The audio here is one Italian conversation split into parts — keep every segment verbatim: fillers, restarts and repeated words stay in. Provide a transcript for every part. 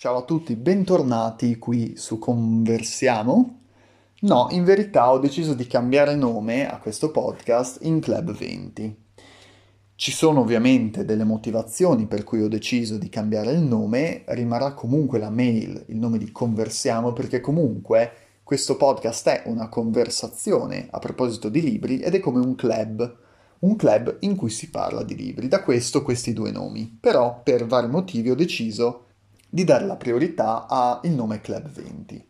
Ciao a tutti, bentornati qui su Conversiamo. No, in verità ho deciso di cambiare nome a questo podcast in Club venti. Ci sono ovviamente delle motivazioni per cui ho deciso di cambiare il nome, rimarrà comunque la mail, il nome di Conversiamo, perché comunque questo podcast è una conversazione a proposito di libri ed è come un club, un club in cui si parla di libri, da questo questi due nomi. Però per vari motivi ho deciso di dare la priorità al nome Club venti.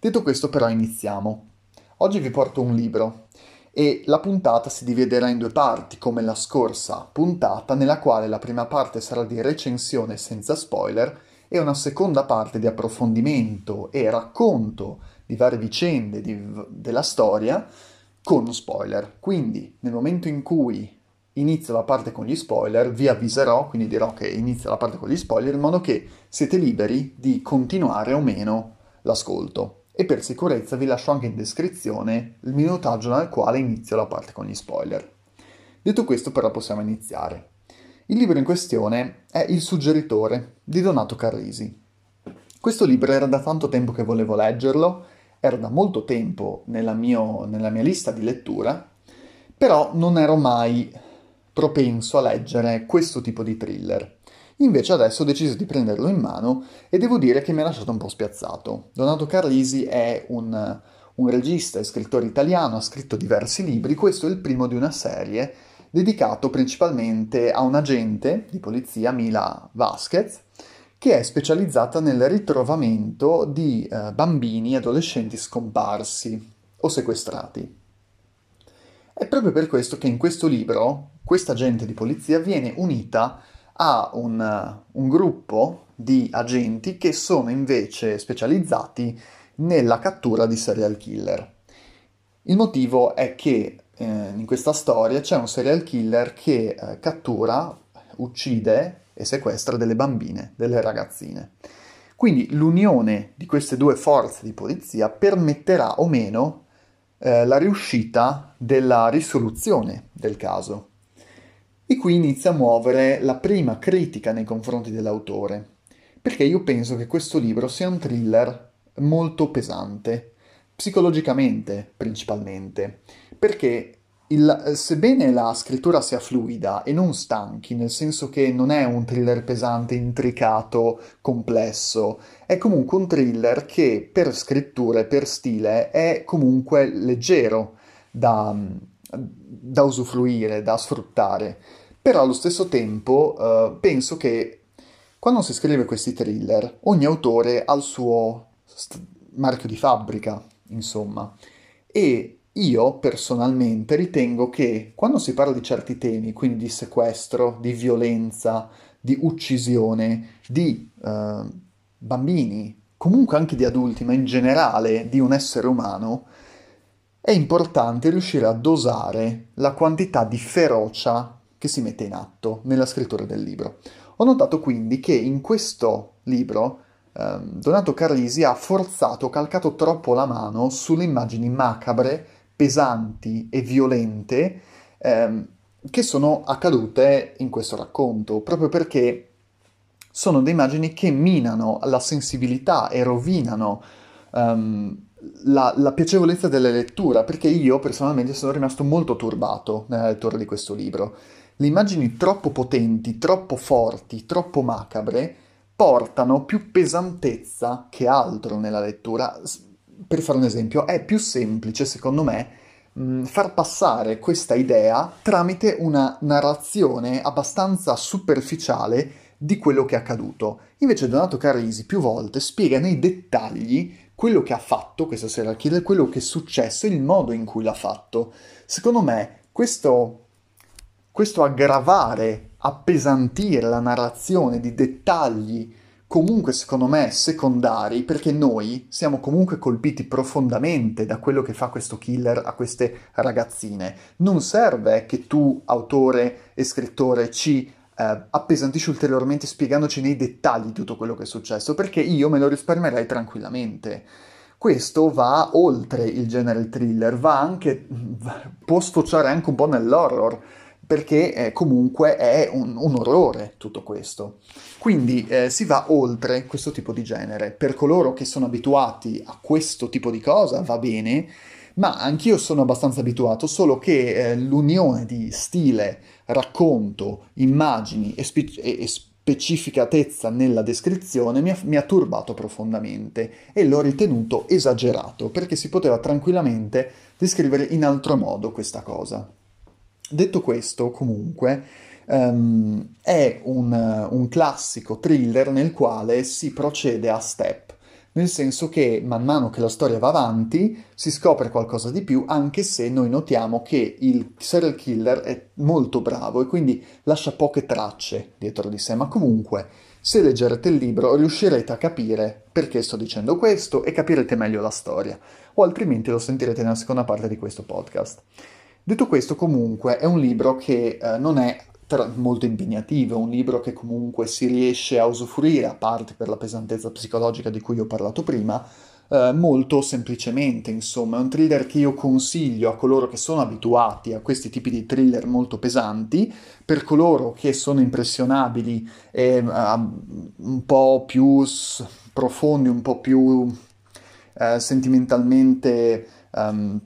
Detto questo, però, iniziamo. Oggi vi porto un libro e la puntata si dividerà in due parti, come la scorsa puntata, nella quale la prima parte sarà di recensione senza spoiler e una seconda parte di approfondimento e racconto di varie vicende di, della storia con spoiler. Quindi, nel momento in cui inizio la parte con gli spoiler, vi avviserò, quindi dirò che inizia la parte con gli spoiler, in modo che siete liberi di continuare o meno l'ascolto. E per sicurezza vi lascio anche in descrizione il minutaggio nel quale inizio la parte con gli spoiler. Detto questo, però, possiamo iniziare. Il libro in questione è Il Suggeritore di Donato Carrisi. Questo libro era da tanto tempo che volevo leggerlo, era da molto tempo nella, mio, nella mia lista di lettura, però non ero mai propenso a leggere questo tipo di thriller. Invece adesso ho deciso di prenderlo in mano e devo dire che mi ha lasciato un po' spiazzato. Donato Carrisi è un, un regista e scrittore italiano, ha scritto diversi libri, questo è il primo di una serie dedicato principalmente a un agente di polizia, Mila Vasquez, che è specializzata nel ritrovamento di eh, bambini e adolescenti scomparsi o sequestrati. È proprio per questo che in questo libro questa agente di polizia viene unita a un, un gruppo di agenti che sono invece specializzati nella cattura di serial killer. Il motivo è che eh, in questa storia c'è un serial killer che eh, cattura, uccide e sequestra delle bambine, delle ragazzine. Quindi l'unione di queste due forze di polizia permetterà o meno eh, la riuscita della risoluzione del caso. E qui inizia a muovere la prima critica nei confronti dell'autore, perché io penso che questo libro sia un thriller molto pesante, psicologicamente principalmente, perché il, sebbene la scrittura sia fluida e non stanchi, nel senso che non è un thriller pesante, intricato, complesso, è comunque un thriller che per scrittura e per stile è comunque leggero da... da usufruire, da sfruttare, però allo stesso tempo eh, penso che quando si scrive questi thriller ogni autore ha il suo st- marchio di fabbrica, insomma, e io personalmente ritengo che quando si parla di certi temi, quindi di sequestro, di violenza, di uccisione, di eh, bambini, comunque anche di adulti, ma in generale di un essere umano, è importante riuscire a dosare la quantità di ferocia che si mette in atto nella scrittura del libro. Ho notato quindi che in questo libro eh, Donato Carrisi ha forzato, calcato troppo la mano sulle immagini macabre, pesanti e violente eh, che sono accadute in questo racconto, proprio perché sono delle immagini che minano la sensibilità e rovinano Um, La, la piacevolezza della lettura, perché io personalmente sono rimasto molto turbato nella lettura di questo libro. Le immagini troppo potenti, troppo forti, troppo macabre portano più pesantezza che altro nella lettura. Per fare un esempio, è più semplice, secondo me, mh, far passare questa idea tramite una narrazione abbastanza superficiale di quello che è accaduto. Invece Donato Carrisi più volte spiega nei dettagli quello che ha fatto questo serial killer, quello che è successo, il modo in cui l'ha fatto. Secondo me questo, questo aggravare, appesantire la narrazione di dettagli comunque secondo me secondari, perché noi siamo comunque colpiti profondamente da quello che fa questo killer a queste ragazzine. Non serve che tu, autore e scrittore, ci Uh, appesantisci ulteriormente spiegandoci nei dettagli tutto quello che è successo, perché io me lo risparmierei tranquillamente. Questo va oltre il genere thriller, va anche, può sfociare anche un po' nell'horror. perché eh, comunque è un, un orrore tutto questo. Quindi eh, si va oltre questo tipo di genere. Per coloro che sono abituati a questo tipo di cosa va bene, ma anch'io sono abbastanza abituato, solo che eh, l'unione di stile, racconto, immagini e, spe e specificatezza nella descrizione mi ha, mi ha turbato profondamente e l'ho ritenuto esagerato, perché si poteva tranquillamente descrivere in altro modo questa cosa. Detto questo, comunque, um, è un, un classico thriller nel quale si procede a step, nel senso che man mano che la storia va avanti si scopre qualcosa di più, anche se noi notiamo che il serial killer è molto bravo e quindi lascia poche tracce dietro di sé, ma comunque se leggerete il libro riuscirete a capire perché sto dicendo questo e capirete meglio la storia, o altrimenti lo sentirete nella seconda parte di questo podcast. Detto questo, comunque, è un libro che eh, non è molto impegnativo, è un libro che comunque si riesce a usufruire, a parte per la pesantezza psicologica di cui ho parlato prima, eh, molto semplicemente, insomma. È un thriller che io consiglio a coloro che sono abituati a questi tipi di thriller molto pesanti, per coloro che sono impressionabili e eh, un po' più profondi, un po' più eh, sentimentalmente... Um,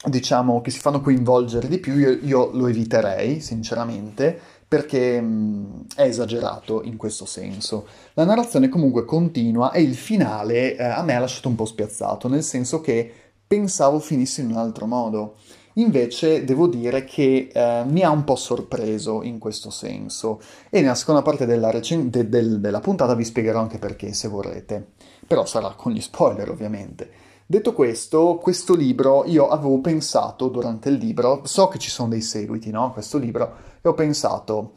diciamo che si fanno coinvolgere di più, io, io lo eviterei sinceramente, perché mh, è esagerato in questo senso. La narrazione comunque continua e il finale eh, a me ha lasciato un po' spiazzato, nel senso che pensavo finisse in un altro modo. Invece devo dire che eh, mi ha un po' sorpreso in questo senso, e nella seconda parte della, de de della puntata vi spiegherò anche perché, se vorrete, però sarà con gli spoiler ovviamente. Detto questo, questo libro, io avevo pensato durante il libro, so che ci sono dei seguiti, no, a questo libro, e ho pensato,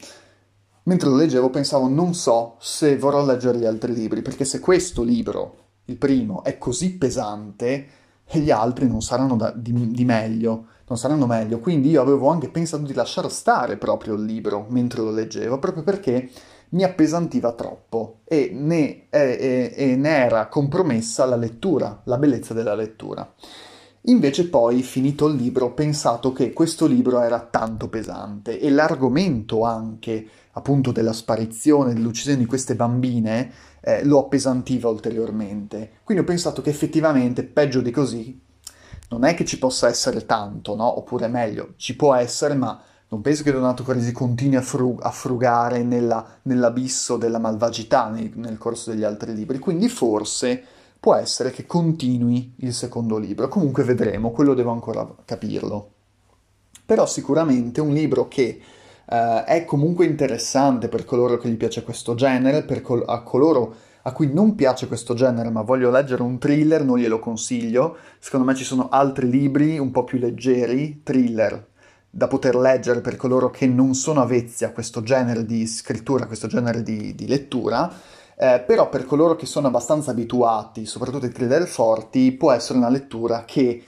mentre lo leggevo, pensavo, non so se vorrò leggere gli altri libri, perché se questo libro, il primo, è così pesante, gli altri non saranno da, di, di meglio, non saranno meglio. Quindi io avevo anche pensato di lasciar stare proprio il libro mentre lo leggevo, proprio perché mi appesantiva troppo e ne, e, e, e ne era compromessa la lettura, la bellezza della lettura. Invece poi, finito il libro, ho pensato che questo libro era tanto pesante e l'argomento anche, appunto, della sparizione, dell'uccisione di queste bambine eh, lo appesantiva ulteriormente. Quindi ho pensato che effettivamente, peggio di così, non è che ci possa essere tanto, no? Oppure meglio, ci può essere, ma... non penso che Donato Carrisi continui a, fru a frugare nell'abisso nell della malvagità nel, nel corso degli altri libri, quindi forse può essere che continui il secondo libro. Comunque vedremo, quello devo ancora capirlo. Però sicuramente un libro che eh, è comunque interessante per coloro che gli piace questo genere, per col a coloro a cui non piace questo genere ma voglio leggere un thriller non glielo consiglio. Secondo me ci sono altri libri un po' più leggeri, thriller, da poter leggere per coloro che non sono avvezzi a questo genere di scrittura, a questo genere di, di lettura, eh, però per coloro che sono abbastanza abituati, soprattutto ai thriller forti, può essere una lettura che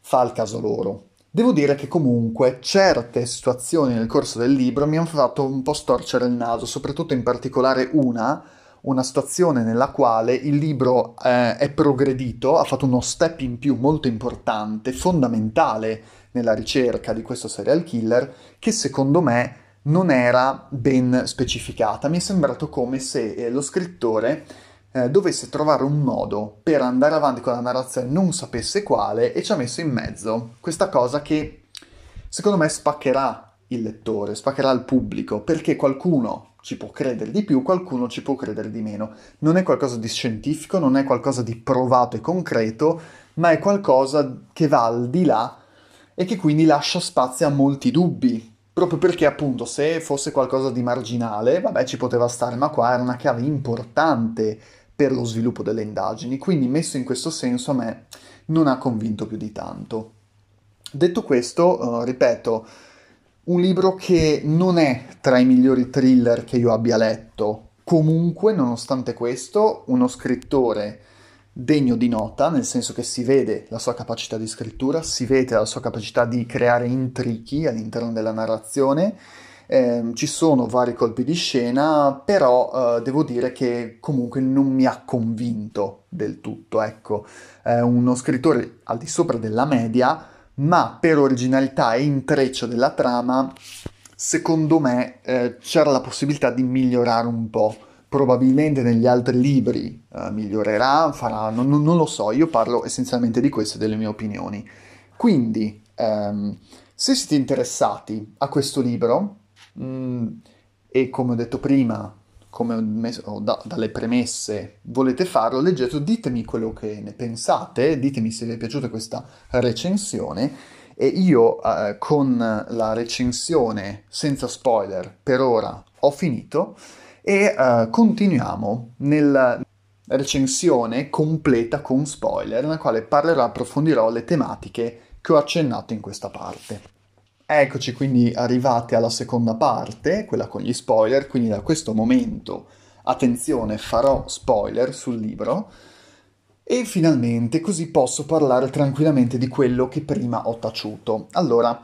fa il caso loro. Devo dire che comunque certe situazioni nel corso del libro mi hanno fatto un po' storcere il naso, soprattutto in particolare una, una situazione nella quale il libro eh, è progredito, ha fatto uno step in più molto importante, fondamentale, nella ricerca di questo serial killer, che secondo me non era ben specificata. Mi è sembrato come se eh, lo scrittore eh, dovesse trovare un modo per andare avanti con la narrazione, non sapesse quale, e ci ha messo in mezzo questa cosa che secondo me spaccherà il lettore, spaccherà il pubblico, perché qualcuno ci può credere di più, qualcuno ci può credere di meno. Non è qualcosa di scientifico, non è qualcosa di provato e concreto, ma è qualcosa che va al di là e che quindi lascia spazio a molti dubbi, proprio perché, appunto, se fosse qualcosa di marginale, vabbè, ci poteva stare, ma qua era una chiave importante per lo sviluppo delle indagini, quindi messo in questo senso a me non ha convinto più di tanto. Detto questo, eh, ripeto, un libro che non è tra i migliori thriller che io abbia letto, comunque, nonostante questo, uno scrittore degno di nota, nel senso che si vede la sua capacità di scrittura, si vede la sua capacità di creare intrighi all'interno della narrazione, eh, ci sono vari colpi di scena, però eh, devo dire che comunque non mi ha convinto del tutto, ecco. È uno scrittore al di sopra della media, ma per originalità e intreccio della trama secondo me eh, c'era la possibilità di migliorare un po'. Probabilmente negli altri libri eh, migliorerà, farà, non, non lo so, io parlo essenzialmente di questo e delle mie opinioni. Quindi, ehm, se siete interessati a questo libro, mh, e come ho detto prima, come ho messo da, dalle premesse, volete farlo, leggetelo, ditemi quello che ne pensate, ditemi se vi è piaciuta questa recensione, e io eh, con la recensione senza spoiler per ora ho finito, e eh, continuiamo nella recensione completa con spoiler, nella quale parlerò, approfondirò le tematiche che ho accennato in questa parte. Eccoci quindi arrivati alla seconda parte, quella con gli spoiler, quindi da questo momento, attenzione, farò spoiler sul libro e finalmente così posso parlare tranquillamente di quello che prima ho taciuto. Allora,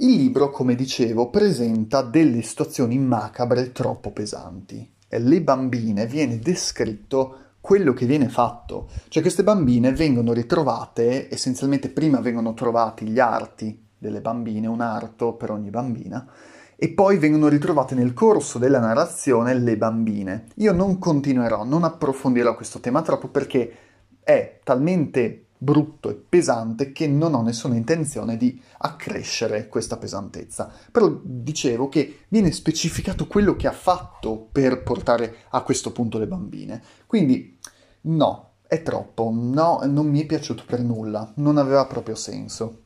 il libro, come dicevo, presenta delle situazioni macabre troppo pesanti. Le bambine viene descritto quello che viene fatto, cioè queste bambine vengono ritrovate, essenzialmente prima vengono trovati gli arti delle bambine, un arto per ogni bambina, e poi vengono ritrovate nel corso della narrazione le bambine. Io non continuerò, non approfondirò questo tema troppo perché è talmente brutto e pesante che non ho nessuna intenzione di accrescere questa pesantezza. Però dicevo che viene specificato quello che ha fatto per portare a questo punto le bambine. Quindi no, è troppo, no, non mi è piaciuto per nulla, non aveva proprio senso.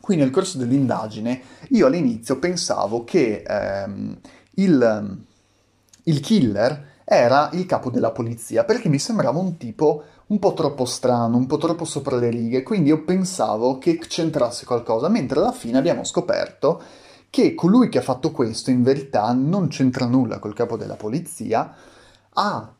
Qui nel corso dell'indagine io all'inizio pensavo che ehm, il, il killer era il capo della polizia, perché mi sembrava un tipo un po' troppo strano, un po' troppo sopra le righe, quindi io pensavo che c'entrasse qualcosa, mentre alla fine abbiamo scoperto che colui che ha fatto questo in verità non c'entra nulla col capo della polizia, ha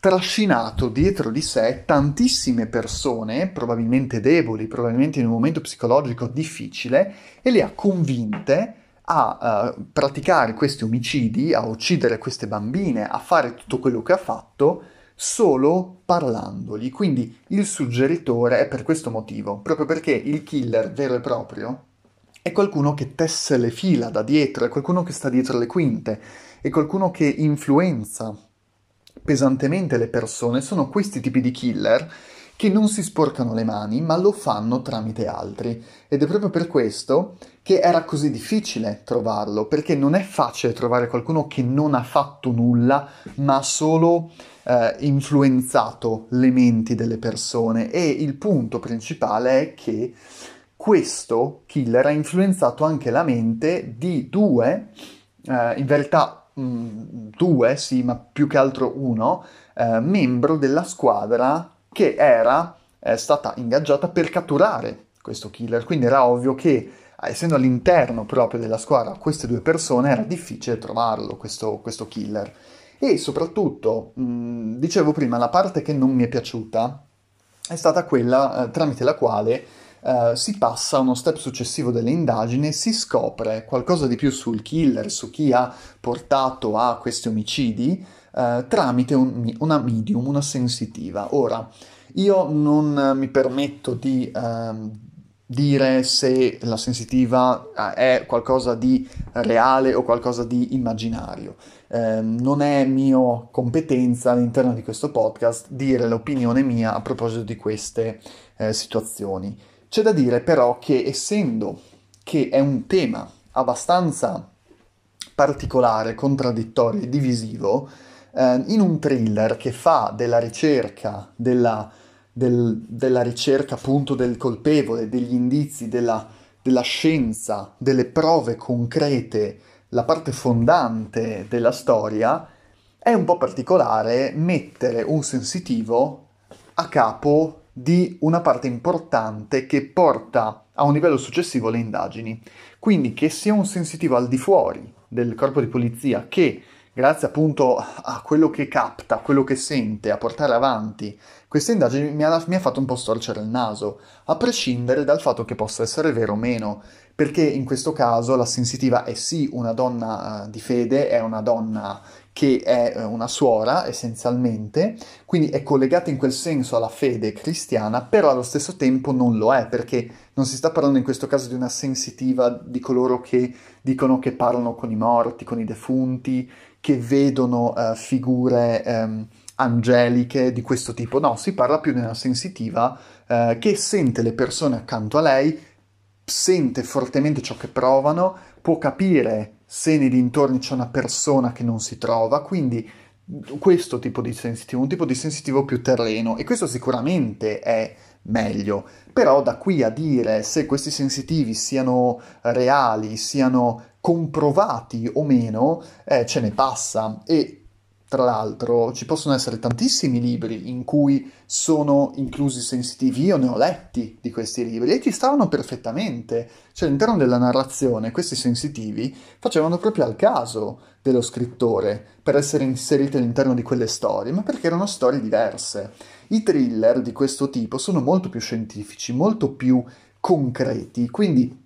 trascinato dietro di sé tantissime persone, probabilmente deboli, probabilmente in un momento psicologico difficile, e le ha convinte a uh, praticare questi omicidi, a uccidere queste bambine, a fare tutto quello che ha fatto, solo parlandogli. Quindi il suggeritore è per questo motivo, proprio perché il killer vero e proprio è qualcuno che tesse le fila da dietro, è qualcuno che sta dietro le quinte, è qualcuno che influenza pesantemente le persone. Sono questi tipi di killer che non si sporcano le mani, ma lo fanno tramite altri, ed è proprio per questo che era così difficile trovarlo, perché non è facile trovare qualcuno che non ha fatto nulla, ma ha solo eh, influenzato le menti delle persone, e il punto principale è che questo killer ha influenzato anche la mente di due, eh, in verità Mm, due, sì, ma più che altro uno, eh, membro della squadra che era eh, stata ingaggiata per catturare questo killer. Quindi era ovvio che, essendo all'interno proprio della squadra queste due persone, era difficile trovarlo, questo, questo killer. E soprattutto, mh, dicevo prima, la parte che non mi è piaciuta è stata quella eh, tramite la quale Uh, si passa a uno step successivo delle indagini, si scopre qualcosa di più sul killer, su chi ha portato a questi omicidi, uh, tramite un, una medium, una sensitiva. Ora, io non mi permetto di uh, dire se la sensitiva è qualcosa di reale o qualcosa di immaginario. Uh, non è mia competenza all'interno di questo podcast dire l'opinione mia a proposito di queste uh, situazioni. C'è da dire però che, essendo che è un tema abbastanza particolare, contraddittorio e divisivo, eh, in un thriller che fa della ricerca, della, del, della ricerca appunto del colpevole, degli indizi, della, della scienza, delle prove concrete, la parte fondante della storia, è un po' particolare mettere un sensitivo a capo di una parte importante che porta a un livello successivo le indagini. Quindi che sia un sensitivo al di fuori del corpo di polizia, che grazie appunto a quello che capta, quello che sente, a portare avanti queste indagini, mi ha, mi ha fatto un po' storcere il naso, a prescindere dal fatto che possa essere vero o meno, perché in questo caso la sensitiva è sì una donna di fede, è una donna che è una suora essenzialmente, quindi è collegata in quel senso alla fede cristiana, però allo stesso tempo non lo è, perché non si sta parlando in questo caso di una sensitiva di coloro che dicono che parlano con i morti, con i defunti, che vedono uh, figure um, angeliche di questo tipo, no, si parla più di una sensitiva uh, che sente le persone accanto a lei, sente fortemente ciò che provano, può capire se nei dintorni c'è una persona che non si trova, quindi questo tipo di sensitivo, un tipo di sensitivo più terreno, e questo sicuramente è meglio, però da qui a dire se questi sensitivi siano reali, siano comprovati o meno, eh, ce ne passa. E tra l'altro ci possono essere tantissimi libri in cui sono inclusi sensitivi, io ne ho letti di questi libri e ci stavano perfettamente, cioè all'interno della narrazione questi sensitivi facevano proprio al caso dello scrittore per essere inseriti all'interno di quelle storie, ma perché erano storie diverse. I thriller di questo tipo sono molto più scientifici, molto più concreti, quindi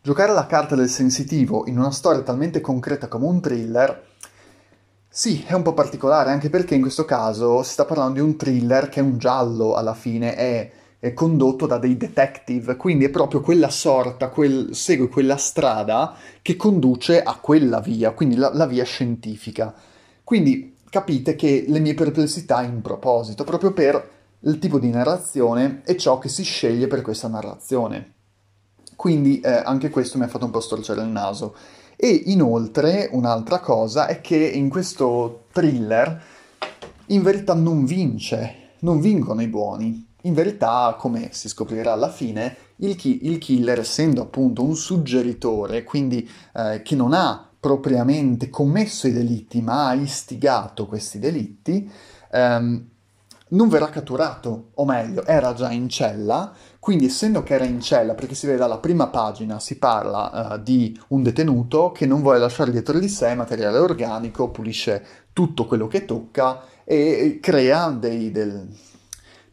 giocare alla carta del sensitivo in una storia talmente concreta come un thriller, sì, è un po' particolare, anche perché in questo caso si sta parlando di un thriller che è un giallo alla fine, è, è condotto da dei detective, quindi è proprio quella sorta, quel, segue quella strada che conduce a quella via, quindi la, la via scientifica. Quindi capite che le mie perplessità in proposito, proprio per il tipo di narrazione e ciò che si sceglie per questa narrazione. Quindi eh, anche questo mi ha fatto un po' storcere il naso. E inoltre un'altra cosa è che in questo thriller in verità non vince, non vincono i buoni. In verità, come si scoprirà alla fine, il, ki- il killer, essendo appunto un suggeritore, quindi eh, che non ha propriamente commesso i delitti ma ha istigato questi delitti, ehm, non verrà catturato, o meglio, era già in cella, quindi essendo che era in cella, perché si vede dalla prima pagina, si parla uh, di un detenuto che non vuole lasciare dietro di sé materiale organico, pulisce tutto quello che tocca e crea dei, del,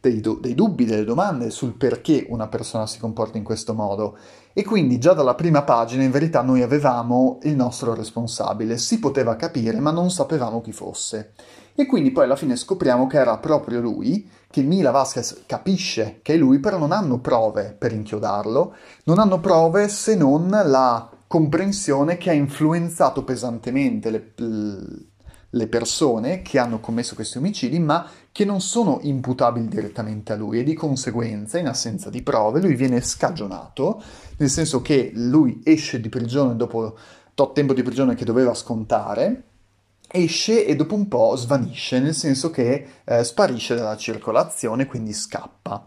dei, do, dei dubbi, delle domande sul perché una persona si comporta in questo modo. E quindi già dalla prima pagina in verità noi avevamo il nostro responsabile, si poteva capire ma non sapevamo chi fosse. E quindi poi alla fine scopriamo che era proprio lui, che Mila Vasquez capisce che è lui, però non hanno prove per inchiodarlo, non hanno prove se non la comprensione che ha influenzato pesantemente le, le persone che hanno commesso questi omicidi, ma che non sono imputabili direttamente a lui, e di conseguenza, in assenza di prove, lui viene scagionato, nel senso che lui esce di prigione dopo tot tempo di prigione che doveva scontare, esce e dopo un po' svanisce, nel senso che eh, sparisce dalla circolazione, quindi scappa.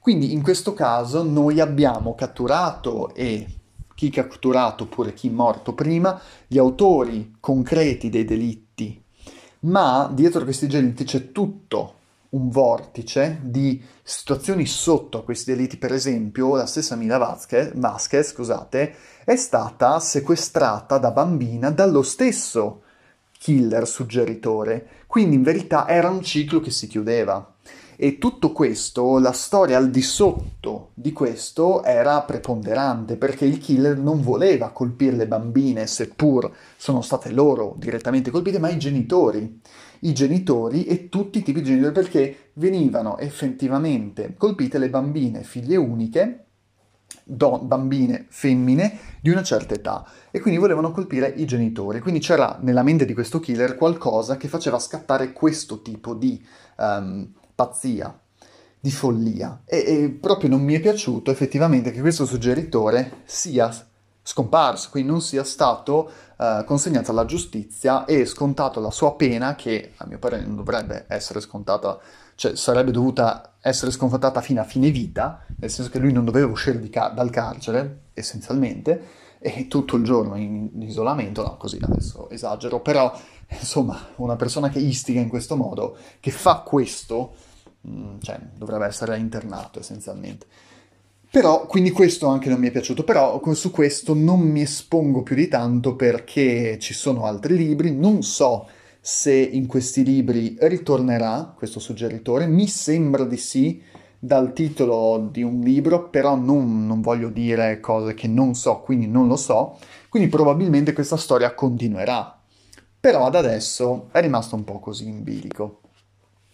Quindi in questo caso noi abbiamo catturato, e chi catturato oppure chi morto prima, gli autori concreti dei delitti, ma dietro questi delitti c'è tutto un vortice di situazioni sotto a questi delitti. Per esempio la stessa Mila Vasquez, Vasquez scusate, è stata sequestrata da bambina dallo stesso killer suggeritore, quindi in verità era un ciclo che si chiudeva, e tutto questo, la storia al di sotto di questo era preponderante, perché il killer non voleva colpire le bambine, seppur sono state loro direttamente colpite, ma i genitori, i genitori e tutti i tipi di genitori, perché venivano effettivamente colpite le bambine figlie uniche, Don, bambine femmine di una certa età, e quindi volevano colpire i genitori. Quindi c'era nella mente di questo killer qualcosa che faceva scattare questo tipo di um, pazzia, di follia, e, e proprio non mi è piaciuto effettivamente che questo suggeritore sia scomparso, quindi non sia stato uh, consegnato alla giustizia e scontato la sua pena, che a mio parere non dovrebbe essere scontata, cioè sarebbe dovuta essere sconfrontata fino a fine vita, nel senso che lui non doveva uscire di ca- dal carcere essenzialmente, e tutto il giorno in, in isolamento, no, così adesso esagero, però insomma una persona che istiga in questo modo, che fa questo, mh, cioè dovrebbe essere internato essenzialmente. Però, quindi questo anche non mi è piaciuto, però su questo non mi espongo più di tanto perché ci sono altri libri, non so se in questi libri ritornerà questo suggeritore, mi sembra di sì dal titolo di un libro, però non, non voglio dire cose che non so, quindi non lo so, quindi probabilmente questa storia continuerà, però ad adesso è rimasto un po' così in bilico.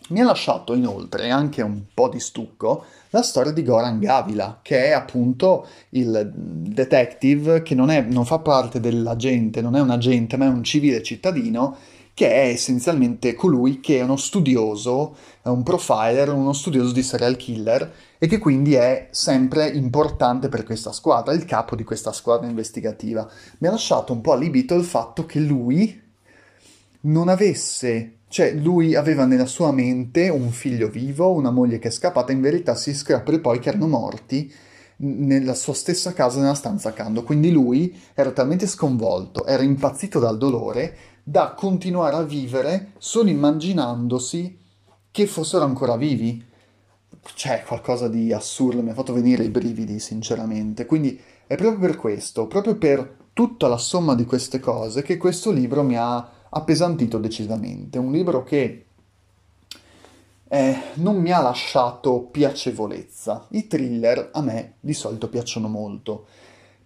Mi ha lasciato inoltre anche un po' di stucco la storia di Goran Gavila, che è appunto il detective che non, è, non fa parte dell'agente, non è un agente ma è un civile cittadino, che è essenzialmente colui che è uno studioso, è un profiler, uno studioso di serial killer e che quindi è sempre importante per questa squadra, il capo di questa squadra investigativa. Mi ha lasciato un po' allibito il fatto che lui non avesse... Cioè, lui aveva nella sua mente un figlio vivo, una moglie che è scappata, in verità si scopre poi che erano morti nella sua stessa casa, nella stanza accanto. Quindi lui era talmente sconvolto, era impazzito dal dolore, da continuare a vivere solo immaginandosi che fossero ancora vivi. Cioè, qualcosa di assurdo, mi ha fatto venire i brividi, sinceramente. Quindi è proprio per questo, proprio per tutta la somma di queste cose, che questo libro mi ha... appesantito decisamente, un libro che eh, non mi ha lasciato piacevolezza. I thriller a me di solito piacciono molto,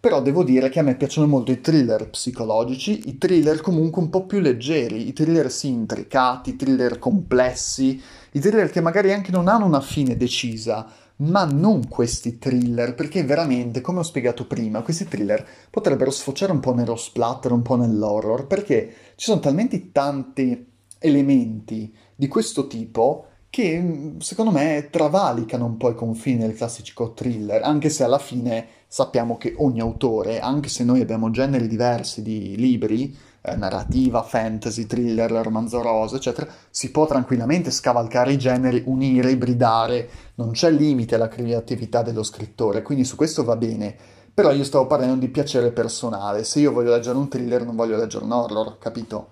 però devo dire che a me piacciono molto i thriller psicologici, i thriller comunque un po' più leggeri, i thriller sì intricati, i thriller complessi, i thriller che magari anche non hanno una fine decisa, ma non questi thriller, perché veramente, come ho spiegato prima, questi thriller potrebbero sfociare un po' nello splatter, un po' nell'horror, perché ci sono talmente tanti elementi di questo tipo che, secondo me, travalicano un po' i confini del classico thriller, anche se alla fine sappiamo che ogni autore, anche se noi abbiamo generi diversi di libri, eh, narrativa, fantasy, thriller, romanzo rosa, eccetera, si può tranquillamente scavalcare i generi, unire, ibridare, non c'è limite alla creatività dello scrittore, quindi su questo va bene. Però io stavo parlando di piacere personale, se io voglio leggere un thriller non voglio leggere un horror, capito?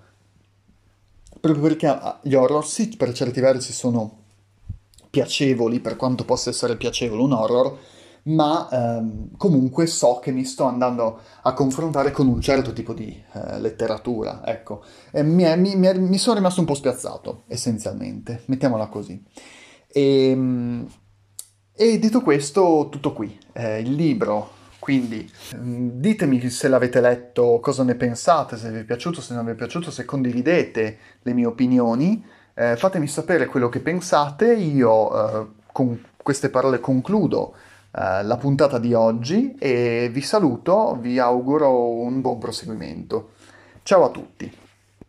Proprio perché gli horror sì, per certi versi sono piacevoli, per quanto possa essere piacevole un horror, ma ehm, comunque so che mi sto andando a confrontare con un certo tipo di eh, letteratura, ecco. E mi, è, mi, mi, è, mi sono rimasto un po' spiazzato, essenzialmente, mettiamola così. E, e detto questo, tutto qui. Eh, il libro... Quindi ditemi se l'avete letto, cosa ne pensate, se vi è piaciuto, se non vi è piaciuto, se condividete le mie opinioni, eh, fatemi sapere quello che pensate. Io eh, con queste parole concludo eh, la puntata di oggi e vi saluto, vi auguro un buon proseguimento. Ciao a tutti!